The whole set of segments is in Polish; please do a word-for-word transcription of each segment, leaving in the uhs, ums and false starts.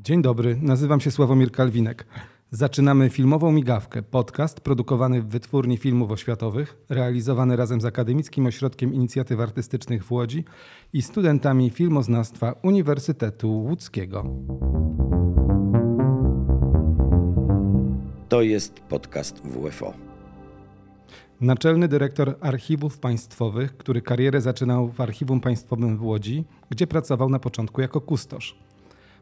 Dzień dobry, nazywam się Sławomir Kalwinek. Zaczynamy Filmową Migawkę, podcast produkowany w Wytwórni Filmów Oświatowych, realizowany razem z Akademickim Ośrodkiem Inicjatyw Artystycznych w Łodzi i studentami filmoznawstwa Uniwersytetu Łódzkiego. To jest podcast W F O. Naczelny Dyrektor Archiwów Państwowych, który karierę zaczynał w Archiwum Państwowym w Łodzi, gdzie pracował na początku jako kustosz.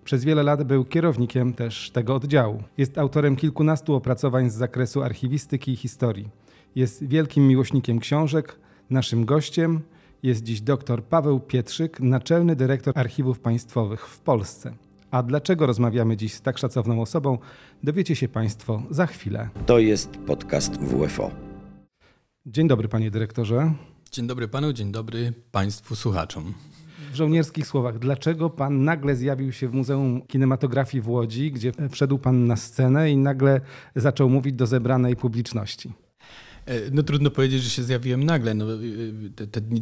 Przez wiele lat był kierownikiem też tego oddziału. Jest autorem kilkunastu opracowań z zakresu archiwistyki i historii. Jest wielkim miłośnikiem książek. Naszym gościem jest dziś dr Paweł Pietrzyk, Naczelny Dyrektor Archiwów Państwowych w Polsce. A dlaczego rozmawiamy dziś z tak szacowną osobą, dowiecie się Państwo za chwilę. To jest podcast W F O. Dzień dobry, panie dyrektorze. Dzień dobry panu, dzień dobry państwu słuchaczom. W żołnierskich słowach, dlaczego pan nagle zjawił się w Muzeum Kinematografii w Łodzi, gdzie wszedł pan na scenę i nagle zaczął mówić do zebranej publiczności? No trudno powiedzieć, że się zjawiłem nagle. No, te, te Dni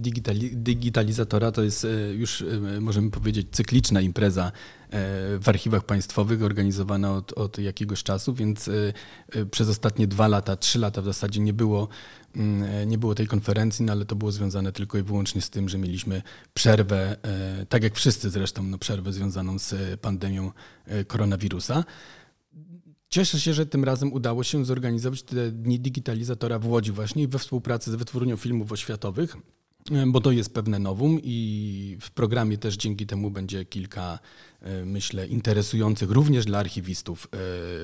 Digitalizatora to jest już, możemy powiedzieć, cykliczna impreza w archiwach państwowych, organizowana od, od jakiegoś czasu, więc przez ostatnie dwa lata, trzy lata w zasadzie nie było, nie było tej konferencji, no ale to było związane tylko i wyłącznie z tym, że mieliśmy przerwę, tak jak wszyscy zresztą, no przerwę związaną z pandemią koronawirusa. Cieszę się, że tym razem udało się zorganizować te Dni Digitalizatora w Łodzi właśnie we współpracy z Wytwórnią Filmów Oświatowych, bo to jest pewne novum i w programie też dzięki temu będzie kilka, myślę, interesujących również dla archiwistów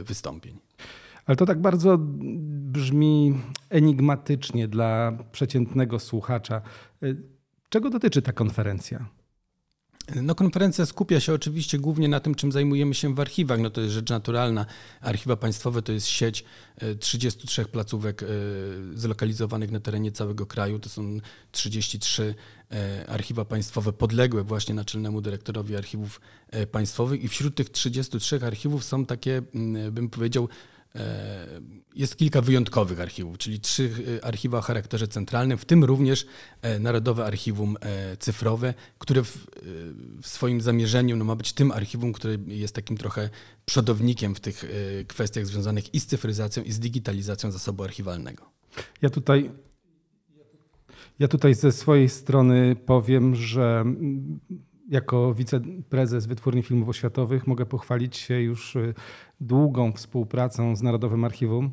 wystąpień. Ale to tak bardzo brzmi enigmatycznie dla przeciętnego słuchacza. Czego dotyczy ta konferencja? No, konferencja skupia się oczywiście głównie na tym, czym zajmujemy się w archiwach. No, to jest rzecz naturalna. Archiwa państwowe to jest sieć trzydziestu trzech placówek zlokalizowanych na terenie całego kraju. To są trzydzieści trzy archiwa państwowe podległe właśnie Naczelnemu Dyrektorowi Archiwów Państwowych i wśród tych trzydziestu trzech archiwów są takie, bym powiedział, jest kilka wyjątkowych archiwów, czyli trzy archiwa o charakterze centralnym, w tym również Narodowe Archiwum Cyfrowe, które w, w swoim zamierzeniu no, ma być tym archiwum, które jest takim trochę przodownikiem w tych kwestiach związanych i z cyfryzacją, i z digitalizacją zasobu archiwalnego. Ja tutaj, ja tutaj ze swojej strony powiem, że jako wiceprezes Wytwórni Filmów Oświatowych mogę pochwalić się już długą współpracą z Narodowym Archiwum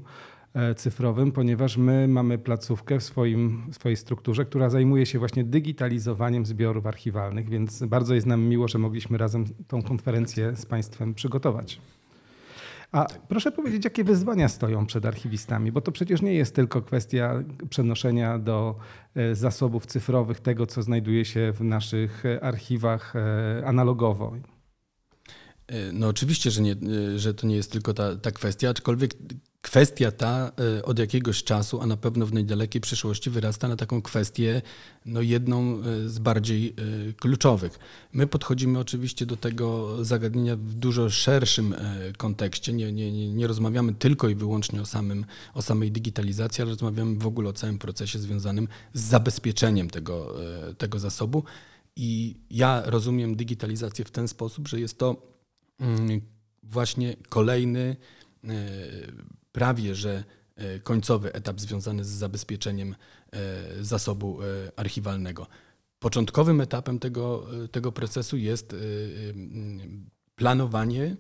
Cyfrowym, ponieważ my mamy placówkę w swoim, swojej strukturze, która zajmuje się właśnie digitalizowaniem zbiorów archiwalnych, więc bardzo jest nam miło, że mogliśmy razem tą konferencję z Państwem przygotować. A proszę powiedzieć, jakie wyzwania stoją przed archiwistami, bo to przecież nie jest tylko kwestia przenoszenia do zasobów cyfrowych tego, co znajduje się w naszych archiwach analogowo. No oczywiście, że, nie, że to nie jest tylko ta, ta kwestia, aczkolwiek kwestia ta od jakiegoś czasu, a na pewno w niedalekiej przyszłości wyrasta na taką kwestię, no jedną z bardziej kluczowych. My podchodzimy oczywiście do tego zagadnienia w dużo szerszym kontekście. Nie, nie, nie rozmawiamy tylko i wyłącznie o, samym, o samej digitalizacji, ale rozmawiamy w ogóle o całym procesie związanym z zabezpieczeniem tego, tego zasobu. I ja rozumiem digitalizację w ten sposób, że jest to właśnie kolejny prawie że końcowy etap związany z zabezpieczeniem zasobu archiwalnego. Początkowym etapem tego, tego procesu jest planowanie,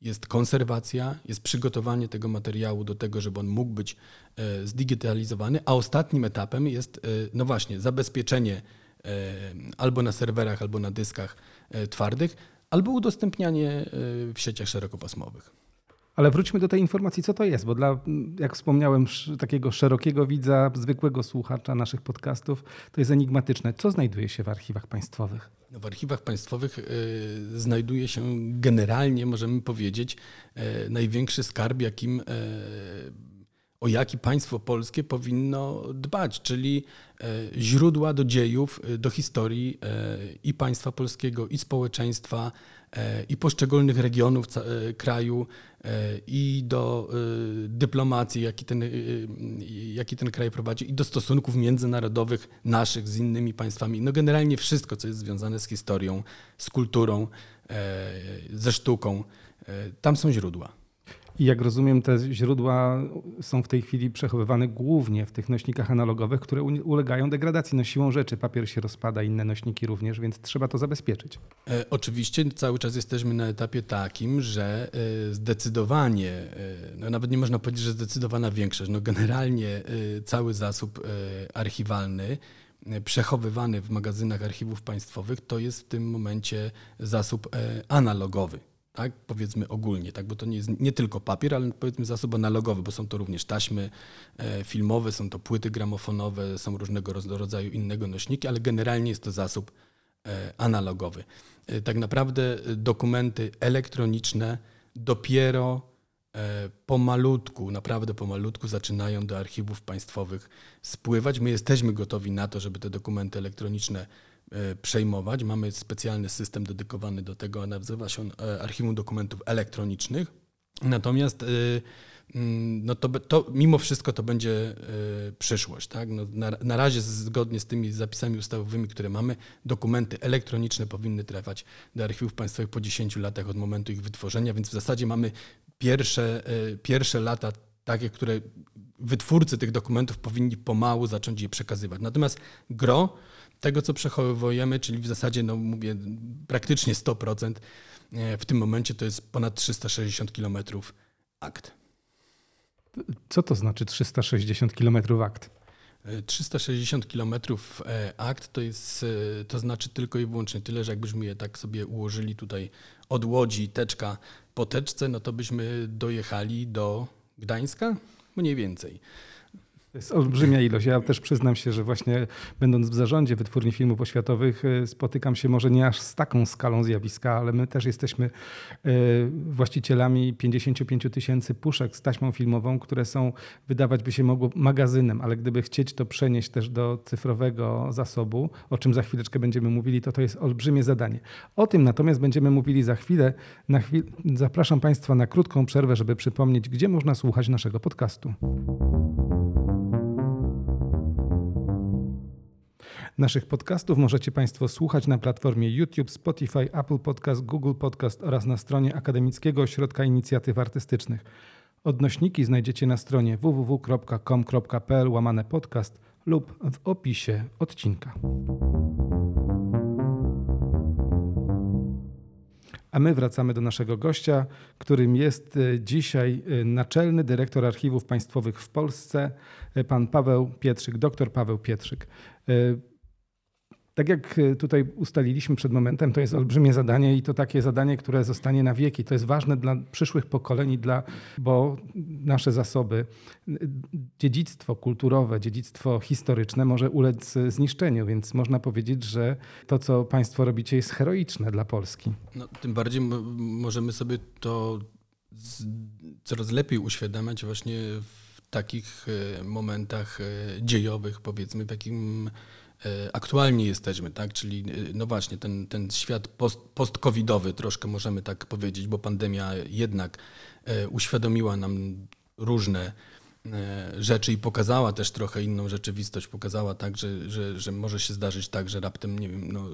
jest konserwacja, jest przygotowanie tego materiału do tego, żeby on mógł być zdigitalizowany, a ostatnim etapem jest no właśnie zabezpieczenie albo na serwerach, albo na dyskach twardych, albo udostępnianie w sieciach szerokopasmowych. Ale wróćmy do tej informacji, co to jest, bo dla, jak wspomniałem, takiego szerokiego widza, zwykłego słuchacza naszych podcastów, to jest enigmatyczne. Co znajduje się w archiwach państwowych? No w archiwach państwowych y, znajduje się generalnie, możemy powiedzieć, y, największy skarb, jakim, y, o jaki państwo polskie powinno dbać, czyli y, źródła do dziejów, y, do historii y, i państwa polskiego, i społeczeństwa, i poszczególnych regionów kraju, i do dyplomacji, jaki ten, jaki ten kraj prowadzi, i do stosunków międzynarodowych naszych z innymi państwami. No generalnie wszystko, co jest związane z historią, z kulturą, ze sztuką. Tam są źródła. I jak rozumiem, te źródła są w tej chwili przechowywane głównie w tych nośnikach analogowych, które ulegają degradacji. No siłą rzeczy papier się rozpada, inne nośniki również, więc trzeba to zabezpieczyć. E, oczywiście cały czas jesteśmy na etapie takim, że e, zdecydowanie, e, no nawet nie można powiedzieć, że zdecydowana większość, no generalnie e, cały zasób e, archiwalny e, przechowywany w magazynach archiwów państwowych to jest w tym momencie zasób e, analogowy. Tak, powiedzmy ogólnie, tak, bo to nie jest nie tylko papier, ale powiedzmy zasób analogowy, bo są to również taśmy filmowe, są to płyty gramofonowe, są różnego rodzaju innego nośniki, ale generalnie jest to zasób analogowy. Tak naprawdę dokumenty elektroniczne dopiero pomalutku, naprawdę pomalutku zaczynają do archiwów państwowych spływać. My jesteśmy gotowi na to, żeby te dokumenty elektroniczne przejmować. Mamy specjalny system dedykowany do tego, a nazywa się on Archiwum Dokumentów Elektronicznych. Natomiast no to, to, mimo wszystko to będzie przyszłość. Tak? No, na, na razie zgodnie z tymi zapisami ustawowymi, które mamy, dokumenty elektroniczne powinny trafiać do archiwów państwowych po dziesięciu latach od momentu ich wytworzenia, więc w zasadzie mamy pierwsze, pierwsze lata takie, które wytwórcy tych dokumentów powinni pomału zacząć je przekazywać. Natomiast gro tego, co przechowujemy, czyli w zasadzie, no mówię, praktycznie sto procent w tym momencie to jest ponad trzysta sześćdziesiąt kilometrów akt. Co to znaczy trzysta sześćdziesiąt kilometrów akt? trzysta sześćdziesiąt kilometrów akt to jest, to znaczy tylko i wyłącznie tyle, że jakbyśmy je tak sobie ułożyli tutaj od Łodzi, teczka po teczce, no to byśmy dojechali do Gdańska mniej więcej. To jest olbrzymia ilość. Ja też przyznam się, że właśnie będąc w zarządzie Wytwórni Filmów Oświatowych spotykam się może nie aż z taką skalą zjawiska, ale my też jesteśmy właścicielami pięćdziesięciu pięciu tysięcy puszek z taśmą filmową, które są, wydawać by się mogło, magazynem, ale gdyby chcieć to przenieść też do cyfrowego zasobu, o czym za chwileczkę będziemy mówili, to to jest olbrzymie zadanie. O tym natomiast będziemy mówili za chwilę. Na chwil... Zapraszam Państwa na krótką przerwę, żeby przypomnieć, gdzie można słuchać naszego podcastu. Naszych podcastów możecie Państwo słuchać na platformie YouTube, Spotify, Apple Podcast, Google Podcast oraz na stronie Akademickiego Ośrodka Inicjatyw Artystycznych. Odnośniki znajdziecie na stronie www kropka com kropka pl łamane podcast lub w opisie odcinka. A my wracamy do naszego gościa, którym jest dzisiaj Naczelny Dyrektor Archiwów Państwowych w Polsce, pan Paweł Pietrzyk, doktor Paweł Pietrzyk. Tak jak tutaj ustaliliśmy przed momentem, to jest olbrzymie zadanie i to takie zadanie, które zostanie na wieki. To jest ważne dla przyszłych pokoleń, i dla, bo nasze zasoby, dziedzictwo kulturowe, dziedzictwo historyczne może ulec zniszczeniu, więc można powiedzieć, że to, co Państwo robicie, jest heroiczne dla Polski. No, tym bardziej m- możemy sobie to z- coraz lepiej uświadamiać właśnie w takich e, momentach e, dziejowych, powiedzmy, w jakim aktualnie jesteśmy, tak? Czyli no właśnie ten, ten świat post, post-covidowy troszkę możemy tak powiedzieć, bo pandemia jednak uświadomiła nam różne rzeczy i pokazała też trochę inną rzeczywistość, pokazała tak, że, że, że może się zdarzyć tak, że raptem nie wiem, no,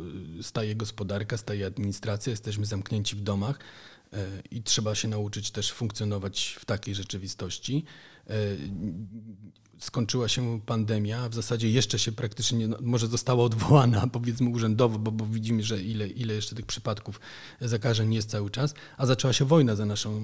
staje gospodarka, staje administracja, jesteśmy zamknięci w domach i trzeba się nauczyć też funkcjonować w takiej rzeczywistości. Skończyła się pandemia, w zasadzie jeszcze się praktycznie, no, może została odwołana powiedzmy urzędowo, bo, bo widzimy, że ile, ile jeszcze tych przypadków zakażeń jest cały czas, a zaczęła się wojna za naszą e,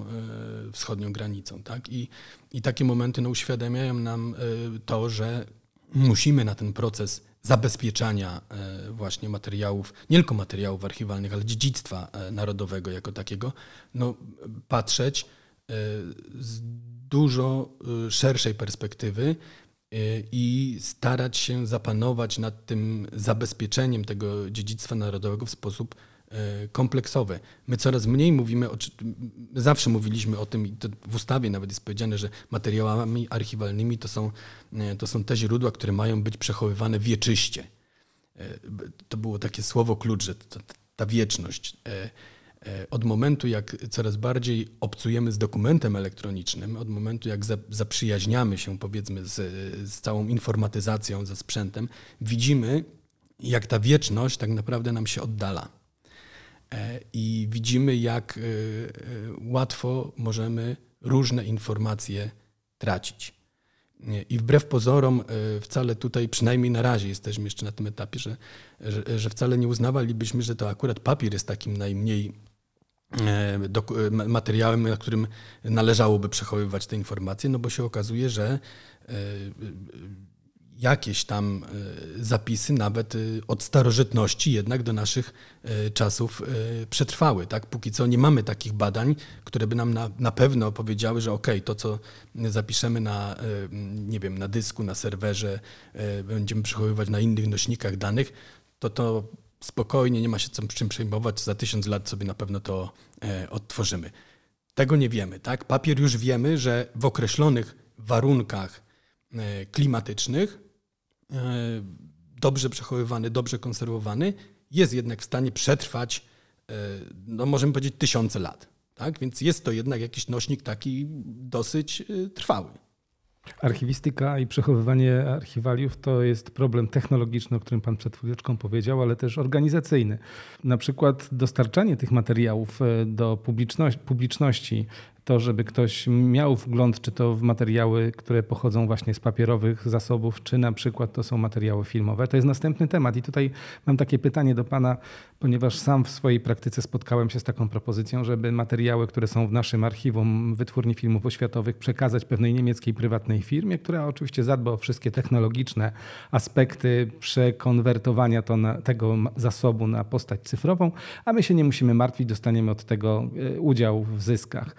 wschodnią granicą. Tak? I, i takie momenty no, uświadamiają nam e, to, że musimy na ten proces zabezpieczania e, właśnie materiałów, nie tylko materiałów archiwalnych, ale dziedzictwa e, narodowego jako takiego, no, patrzeć e, z dużo szerszej perspektywy i starać się zapanować nad tym zabezpieczeniem tego dziedzictwa narodowego w sposób kompleksowy. My coraz mniej mówimy, o, zawsze mówiliśmy o tym, i to w ustawie nawet jest powiedziane, że materiałami archiwalnymi to są, to są te źródła, które mają być przechowywane wieczyście. To było takie słowo klucz, że ta, ta wieczność. Od momentu, jak coraz bardziej obcujemy z dokumentem elektronicznym, od momentu, jak zaprzyjaźniamy się, powiedzmy, z, z całą informatyzacją, ze sprzętem, widzimy, jak ta wieczność tak naprawdę nam się oddala. i widzimy, jak łatwo możemy różne informacje tracić. I wbrew pozorom wcale tutaj, przynajmniej na razie jesteśmy jeszcze na tym etapie, że, że, że wcale nie uznawalibyśmy, że to akurat papier jest takim najmniej materiałem, na którym należałoby przechowywać te informacje, no bo się okazuje, że jakieś tam zapisy nawet od starożytności jednak do naszych czasów przetrwały. Tak? Póki co nie mamy takich badań, które by nam na, na pewno powiedziały, że okej, okay, to co zapiszemy na, nie wiem, na dysku, na serwerze, będziemy przechowywać na innych nośnikach danych, to to spokojnie, nie ma się czym przejmować, za tysiąc lat sobie na pewno to odtworzymy. Tego nie wiemy. Tak? Papier już wiemy, że w określonych warunkach klimatycznych dobrze przechowywany, dobrze konserwowany, jest jednak w stanie przetrwać, no możemy powiedzieć, tysiące lat. Tak? Więc jest to jednak jakiś nośnik taki dosyć trwały. Archiwistyka i przechowywanie archiwaliów to jest problem technologiczny, o którym pan przed chwileczką powiedział, ale też organizacyjny. Na przykład dostarczanie tych materiałów do publiczności, to żeby ktoś miał wgląd, czy to w materiały, które pochodzą właśnie z papierowych zasobów, czy na przykład to są materiały filmowe, to jest następny temat. I tutaj mam takie pytanie do pana, ponieważ sam w swojej praktyce spotkałem się z taką propozycją, żeby materiały, które są w naszym archiwum Wytwórni Filmów Oświatowych, przekazać pewnej niemieckiej prywatnej firmie, która oczywiście zadba o wszystkie technologiczne aspekty przekonwertowania to na, tego zasobu na postać cyfrową, a my się nie musimy martwić, dostaniemy od tego udział w zyskach.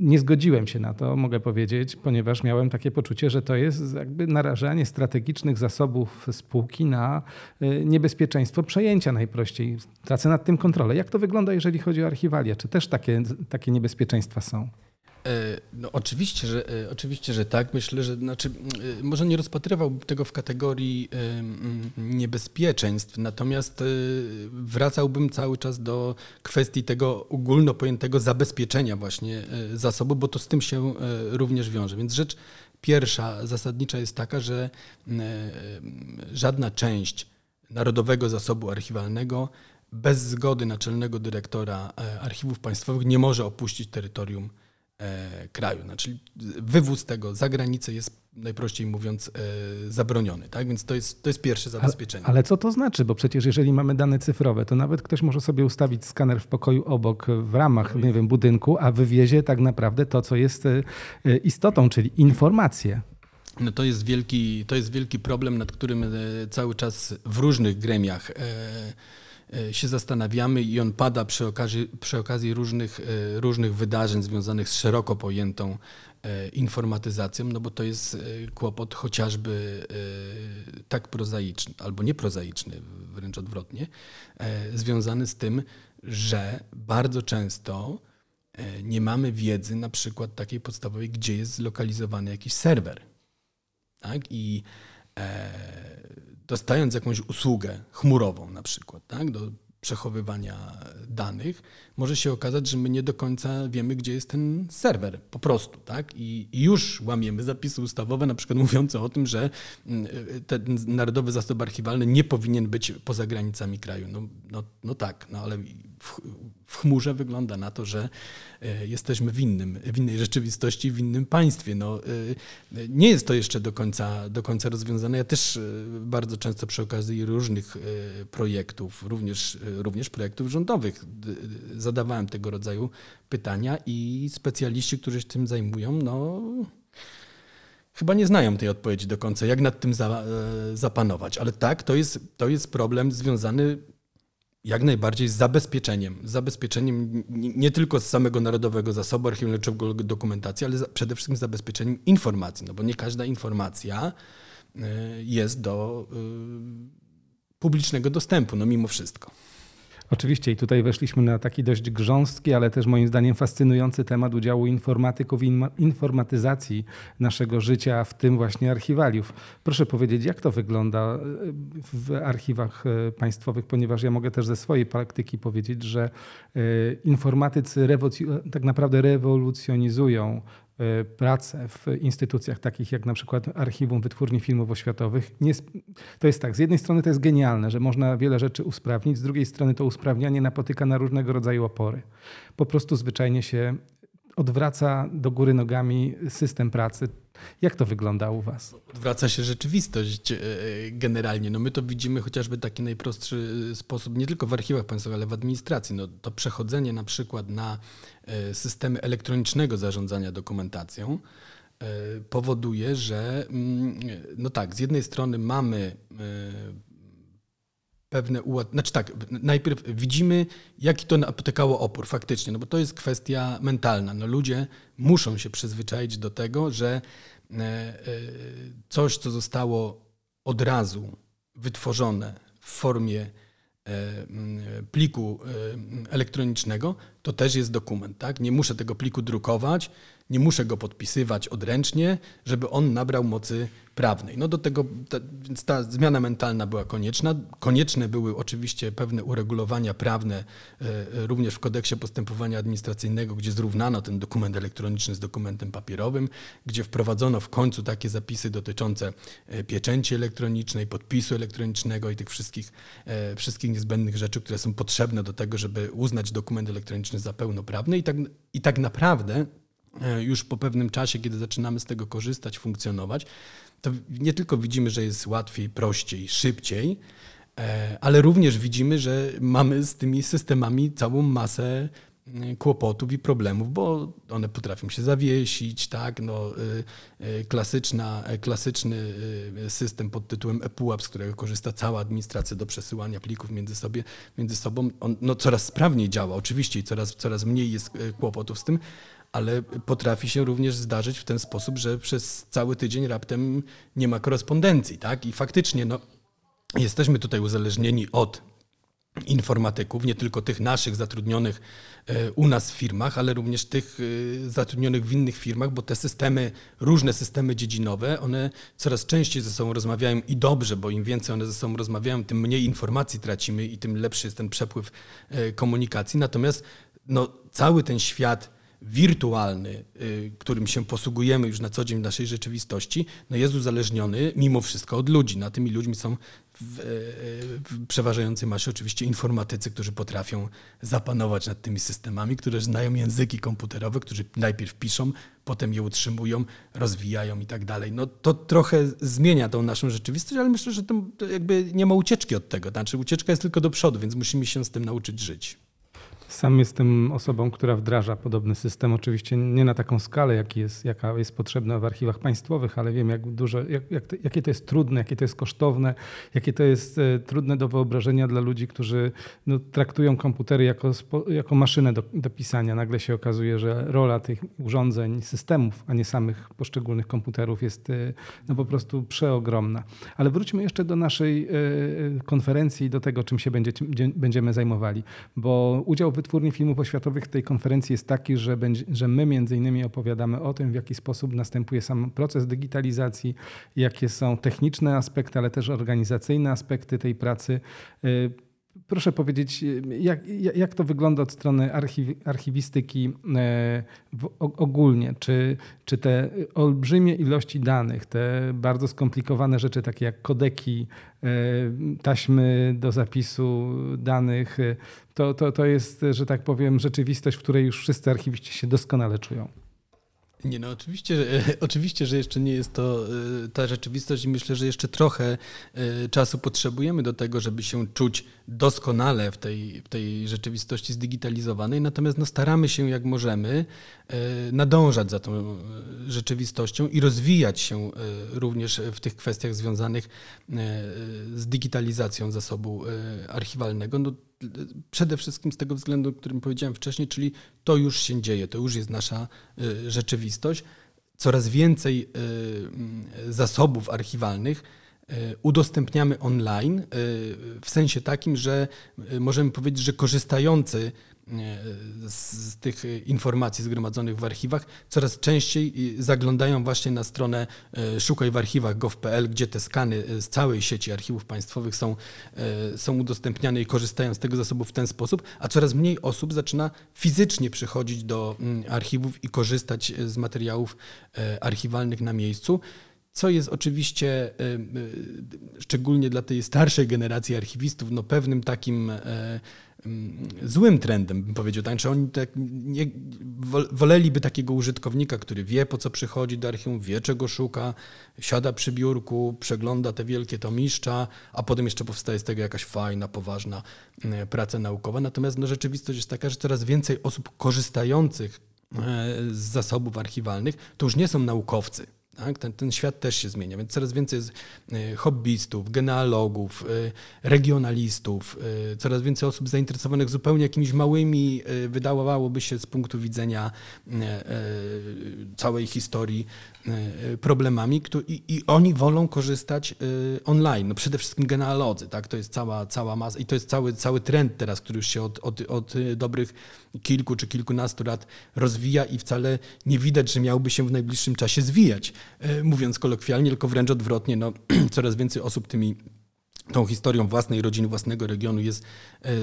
Nie zgodziłem się na to, mogę powiedzieć, ponieważ miałem takie poczucie, że to jest jakby narażanie strategicznych zasobów spółki na niebezpieczeństwo przejęcia najprościej. Tracę nad tym kontrolę. Jak to wygląda, jeżeli chodzi o archiwalia? Czy też takie, takie niebezpieczeństwa są? No oczywiście, że, oczywiście, że tak. Myślę, że znaczy, może nie rozpatrywałbym tego w kategorii niebezpieczeństw, natomiast wracałbym cały czas do kwestii tego ogólnopojętego zabezpieczenia właśnie zasobu, bo to z tym się również wiąże. Więc rzecz pierwsza, zasadnicza jest taka, że żadna część Narodowego Zasobu Archiwalnego bez zgody Naczelnego Dyrektora Archiwów Państwowych nie może opuścić terytorium kraju. Znaczy wywóz tego za granicę jest, najprościej mówiąc, zabroniony. Tak? Więc to jest, to jest pierwsze zabezpieczenie. Ale, ale co to znaczy? Bo przecież jeżeli mamy dane cyfrowe, to nawet ktoś może sobie ustawić skaner w pokoju obok, w ramach, nie wiem, budynku, a wywiezie tak naprawdę to, co jest istotą, czyli informacje. No to jest wielki, to jest wielki problem, nad którym cały czas w różnych gremiach się zastanawiamy i on pada przy okazji, przy okazji różnych, różnych wydarzeń związanych z szeroko pojętą informatyzacją, no bo to jest kłopot chociażby tak prozaiczny, albo nieprozaiczny, wręcz odwrotnie, związany z tym, że bardzo często nie mamy wiedzy na przykład takiej podstawowej, gdzie jest zlokalizowany jakiś serwer. Tak? I dostając jakąś usługę chmurową na przykład, tak, do przechowywania danych, może się okazać, że my nie do końca wiemy, gdzie jest ten serwer po prostu, tak? I, i już łamiemy zapisy ustawowe, na przykład mówiące o tym, że ten Narodowy Zasób Archiwalny nie powinien być poza granicami kraju. No, no, no tak, no ale w, w chmurze wygląda na to, że jesteśmy w innym, w innej rzeczywistości, w innym państwie. No, nie jest to jeszcze do końca, do końca rozwiązane. Ja też bardzo często przy okazji różnych projektów, również również projektów rządowych. Zadawałem tego rodzaju pytania i specjaliści, którzy się tym zajmują, no chyba nie znają tej odpowiedzi do końca, jak nad tym za, zapanować. Ale tak, to jest, to jest problem związany jak najbardziej z zabezpieczeniem. Z zabezpieczeniem nie tylko z samego Narodowego Zasobu Archiwalnego czy w ogóle dokumentacji, ale przede wszystkim z zabezpieczeniem informacji, no bo nie każda informacja jest do publicznego dostępu, no mimo wszystko. Oczywiście i tutaj weszliśmy na taki dość grząstki, ale też moim zdaniem fascynujący temat udziału informatyków i informatyzacji naszego życia, w tym właśnie archiwaliów. Proszę powiedzieć, jak to wygląda w archiwach państwowych, ponieważ ja mogę też ze swojej praktyki powiedzieć, że informatycy rewoluc- tak naprawdę rewolucjonizują pracę w instytucjach takich jak na przykład Archiwum Wytwórni Filmów Oświatowych. Nie, to jest tak, z jednej strony to jest genialne, że można wiele rzeczy usprawnić, z drugiej strony to usprawnianie napotyka na różnego rodzaju opory. Po prostu zwyczajnie się odwraca do góry nogami system pracy. Jak to wygląda u was? Odwraca się rzeczywistość generalnie. No my to widzimy chociażby taki najprostszy sposób, nie tylko w archiwach państwowych, ale w administracji. No to przechodzenie na przykład na systemy elektronicznego zarządzania dokumentacją powoduje, że no tak, z jednej strony mamy pewne ułatwienia, znaczy tak, najpierw widzimy, jaki to napotykało opór faktycznie, no bo to jest kwestia mentalna. No ludzie muszą się przyzwyczaić do tego, że coś, co zostało od razu wytworzone w formie pliku elektronicznego, to też jest dokument, tak? Nie muszę tego pliku drukować, nie muszę go podpisywać odręcznie, żeby on nabrał mocy prawnej. No do tego ta, więc ta zmiana mentalna była konieczna. Konieczne były oczywiście pewne uregulowania prawne również w kodeksie postępowania administracyjnego, gdzie zrównano ten dokument elektroniczny z dokumentem papierowym, gdzie wprowadzono w końcu takie zapisy dotyczące pieczęci elektronicznej, podpisu elektronicznego i tych wszystkich, wszystkich niezbędnych rzeczy, które są potrzebne do tego, żeby uznać dokument elektroniczny za pełnoprawny. I tak, i tak naprawdę już po pewnym czasie, kiedy zaczynamy z tego korzystać, funkcjonować, to nie tylko widzimy, że jest łatwiej, prościej, szybciej, ale również widzimy, że mamy z tymi systemami całą masę kłopotów i problemów, bo one potrafią się zawiesić, tak? No, klasyczna, klasyczny system pod tytułem e-pułap, z którego korzysta cała administracja do przesyłania plików między, sobie, między sobą, on no, coraz sprawniej działa oczywiście i coraz, coraz mniej jest kłopotów z tym, ale potrafi się również zdarzyć w ten sposób, że przez cały tydzień raptem nie ma korespondencji, tak? I faktycznie no, jesteśmy tutaj uzależnieni od informatyków, nie tylko tych naszych zatrudnionych u nas w firmach, ale również tych zatrudnionych w innych firmach, bo te systemy, różne systemy dziedzinowe, one coraz częściej ze sobą rozmawiają i dobrze, bo im więcej one ze sobą rozmawiają, tym mniej informacji tracimy i tym lepszy jest ten przepływ komunikacji. Natomiast no, cały ten świat wirtualny, którym się posługujemy już na co dzień w naszej rzeczywistości, no jest uzależniony mimo wszystko od ludzi. No, a tymi ludźmi są w, w przeważającej masie oczywiście informatycy, którzy potrafią zapanować nad tymi systemami, którzy znają języki komputerowe, którzy najpierw piszą, potem je utrzymują, rozwijają i tak dalej. No to trochę zmienia tą naszą rzeczywistość, ale myślę, że to jakby nie ma ucieczki od tego. Znaczy ucieczka jest tylko do przodu, więc musimy się z tym nauczyć żyć. Sam jestem osobą, która wdraża podobny system. Oczywiście nie na taką skalę, jak jest, jaka jest potrzebna w archiwach państwowych, ale wiem, jak dużo, jak, jak to, jakie to jest trudne, jakie to jest kosztowne, jakie to jest e, trudne do wyobrażenia dla ludzi, którzy no, traktują komputery jako, spo, jako maszynę do, do pisania. Nagle się okazuje, że rola tych urządzeń, systemów, a nie samych poszczególnych komputerów jest e, no, po prostu przeogromna. Ale wróćmy jeszcze do naszej e, konferencji i do tego, czym się będzie, będziemy zajmowali, bo udział w Wytwórni Filmów Oświatowych w tej konferencji jest taki, że, będzie, że my między innymi opowiadamy o tym, w jaki sposób następuje sam proces digitalizacji, jakie są techniczne aspekty, ale też organizacyjne aspekty tej pracy. Proszę powiedzieć, jak, jak to wygląda od strony archiw, archiwistyki ogólnie? Czy, czy te olbrzymie ilości danych, te bardzo skomplikowane rzeczy, takie jak kodeki, taśmy do zapisu danych, to, to, to jest, że tak powiem, rzeczywistość, w której już wszyscy archiwiści się doskonale czują? Nie, no oczywiście, że, oczywiście, że jeszcze nie jest to ta rzeczywistość i myślę, że jeszcze trochę czasu potrzebujemy do tego, żeby się czuć doskonale w tej, w tej rzeczywistości zdigitalizowanej, natomiast no, staramy się jak możemy nadążać za tą rzeczywistością i rozwijać się również w tych kwestiach związanych z digitalizacją zasobu archiwalnego. No, przede wszystkim z tego względu, o którym powiedziałem wcześniej, czyli to już się dzieje, to już jest nasza rzeczywistość. Coraz więcej zasobów archiwalnych udostępniamy online w sensie takim, że możemy powiedzieć, że korzystający z tych informacji zgromadzonych w archiwach coraz częściej zaglądają właśnie na stronę szukaj w archiwach kropka gov kropka p l, gdzie te skany z całej sieci archiwów państwowych są, są udostępniane i korzystają z tego zasobu w ten sposób, a coraz mniej osób zaczyna fizycznie przychodzić do archiwów i korzystać z materiałów archiwalnych na miejscu. Co jest oczywiście, szczególnie dla tej starszej generacji archiwistów, no pewnym takim złym trendem, bym powiedział. Także oni tak nie, woleliby takiego użytkownika, który wie, po co przychodzi do archiwum, wie, czego szuka, siada przy biurku, przegląda te wielkie tomiszcza, a potem jeszcze powstaje z tego jakaś fajna, poważna praca naukowa. Natomiast no, rzeczywistość jest taka, że coraz więcej osób korzystających z zasobów archiwalnych to już nie są naukowcy. Tak? Ten, ten świat też się zmienia, więc coraz więcej jest hobbystów, genealogów, regionalistów, coraz więcej osób zainteresowanych zupełnie jakimiś małymi, wydawałoby się z punktu widzenia całej historii, problemami, i, i oni wolą korzystać online. No przede wszystkim genealodzy, tak? To jest cała, cała masa i to jest cały, cały trend teraz, który już się od, od, od dobrych kilku czy kilkunastu lat rozwija i wcale nie widać, że miałby się w najbliższym czasie zwijać, mówiąc kolokwialnie, tylko wręcz odwrotnie, no, coraz więcej osób tymi tą historią własnej rodziny, własnego regionu jest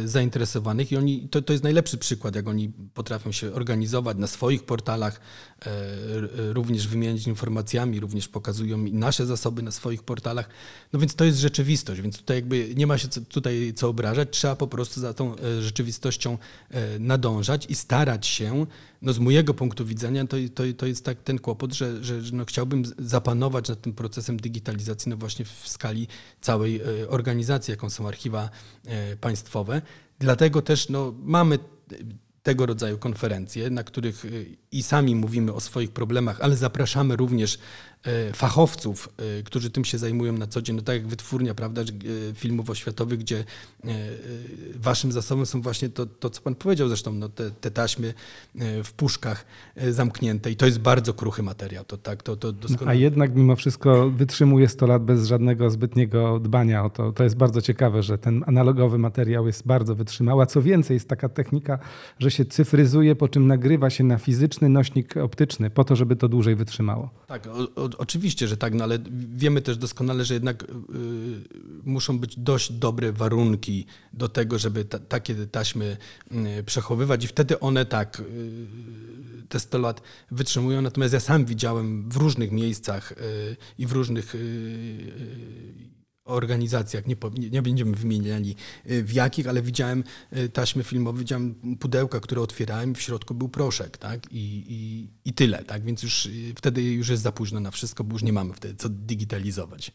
zainteresowanych i oni, to, to jest najlepszy przykład, jak oni potrafią się organizować na swoich portalach, również wymieniać informacjami, również pokazują nasze zasoby na swoich portalach. No więc to jest rzeczywistość, więc tutaj jakby nie ma się co, tutaj co obrażać, trzeba po prostu za tą rzeczywistością nadążać i starać się. No z mojego punktu widzenia to, to, to jest tak ten kłopot, że, że no chciałbym zapanować nad tym procesem digitalizacji no właśnie w skali całej organizacji, jaką są archiwa państwowe. Dlatego też no, mamy tego rodzaju konferencje, na których i sami mówimy o swoich problemach, ale zapraszamy również fachowców, którzy tym się zajmują na co dzień. No tak jak Wytwórnia, prawda, Filmów Oświatowych, gdzie waszym zasobem są właśnie to, to co pan powiedział zresztą, no te, te taśmy w puszkach zamknięte i to jest bardzo kruchy materiał. To, tak, to, to doskonale... no, a jednak mimo wszystko wytrzymuje sto lat bez żadnego zbytniego dbania o to. To jest bardzo ciekawe, że ten analogowy materiał jest bardzo wytrzymały, a co więcej jest taka technika, że się cyfryzuje, po czym nagrywa się na fizyczny nośnik optyczny po to, żeby to dłużej wytrzymało. Tak, o, o, oczywiście, że tak, no ale wiemy też doskonale, że jednak y, muszą być dość dobre warunki do tego, żeby ta, takie taśmy y, przechowywać i wtedy one tak y, te sto lat wytrzymują. Natomiast ja sam widziałem w różnych miejscach y, i w różnych y, y, organizacjach, nie, nie będziemy wymieniali w jakich, ale widziałem taśmy filmowe, widziałem pudełka, które otwierałem, w środku był proszek, tak? I, i, i tyle, tak? Więc już wtedy już jest za późno na wszystko, bo już nie mamy wtedy co digitalizować.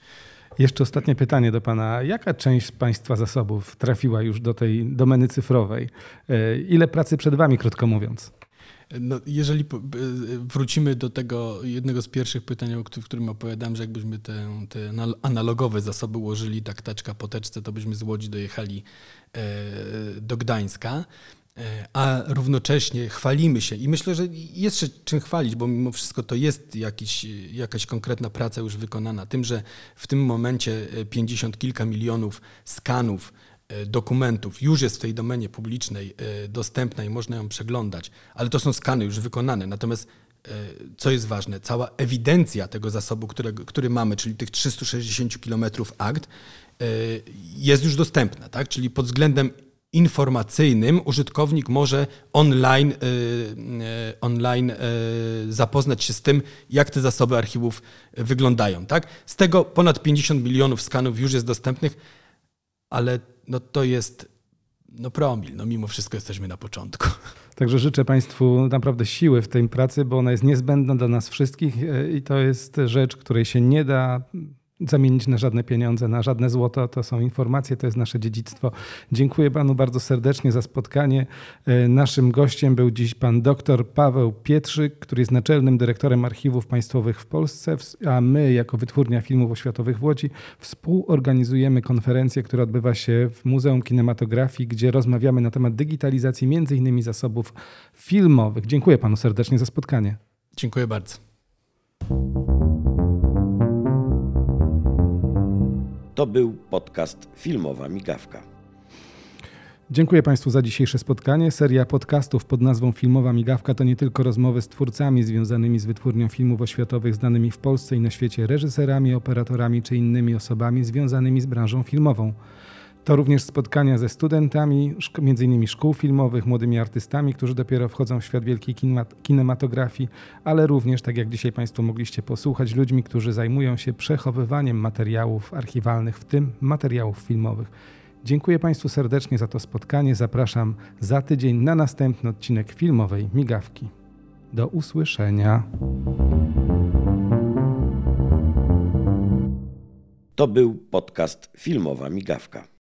Jeszcze ostatnie pytanie do pana. Jaka część państwa zasobów trafiła już do tej domeny cyfrowej? Ile pracy przed wami, krótko mówiąc? No, jeżeli wrócimy do tego jednego z pierwszych pytań, o którym opowiadałem, że jakbyśmy te, te analogowe zasoby ułożyli tak taczka po teczce, to byśmy z Łodzi dojechali do Gdańska, a równocześnie chwalimy się i myślę, że jest się czym chwalić, bo mimo wszystko to jest jakiś, jakaś konkretna praca już wykonana. Tym, że w tym momencie pięćdziesiąt kilka milionów skanów dokumentów już jest w tej domenie publicznej dostępna i można ją przeglądać, ale to są skany już wykonane. Natomiast co jest ważne, cała ewidencja tego zasobu, którego, który mamy, czyli tych trzysta sześćdziesiąt kilometrów akt, jest już dostępna, tak? Czyli pod względem informacyjnym użytkownik może online, online zapoznać się z tym, jak te zasoby archiwów wyglądają, tak? Z tego ponad pięćdziesiąt milionów skanów już jest dostępnych, ale no to jest no promil, no mimo wszystko jesteśmy na początku. Także życzę państwu naprawdę siły w tej pracy, bo ona jest niezbędna dla nas wszystkich i to jest rzecz, której się nie da zamienić na żadne pieniądze, na żadne złoto. To są informacje, to jest nasze dziedzictwo. Dziękuję panu bardzo serdecznie za spotkanie. Naszym gościem był dziś pan dr Paweł Pietrzyk, który jest naczelnym dyrektorem Archiwów Państwowych w Polsce, a my jako Wytwórnia Filmów Oświatowych w Łodzi współorganizujemy konferencję, która odbywa się w Muzeum Kinematografii, gdzie rozmawiamy na temat digitalizacji między innymi zasobów filmowych. Dziękuję panu serdecznie za spotkanie. Dziękuję bardzo. To był podcast Filmowa Migawka. Dziękuję Państwu za dzisiejsze spotkanie. Seria podcastów pod nazwą Filmowa Migawka to nie tylko rozmowy z twórcami związanymi z Wytwórnią Filmów Oświatowych, znanymi w Polsce i na świecie reżyserami, operatorami czy innymi osobami związanymi z branżą filmową. To również spotkania ze studentami, między innymi szkół filmowych, młodymi artystami, którzy dopiero wchodzą w świat wielkiej kinematografii, ale również, tak jak dzisiaj Państwo mogliście posłuchać, ludźmi, którzy zajmują się przechowywaniem materiałów archiwalnych, w tym materiałów filmowych. Dziękuję Państwu serdecznie za to spotkanie. Zapraszam za tydzień na następny odcinek Filmowej Migawki. Do usłyszenia. To był podcast Filmowa Migawka.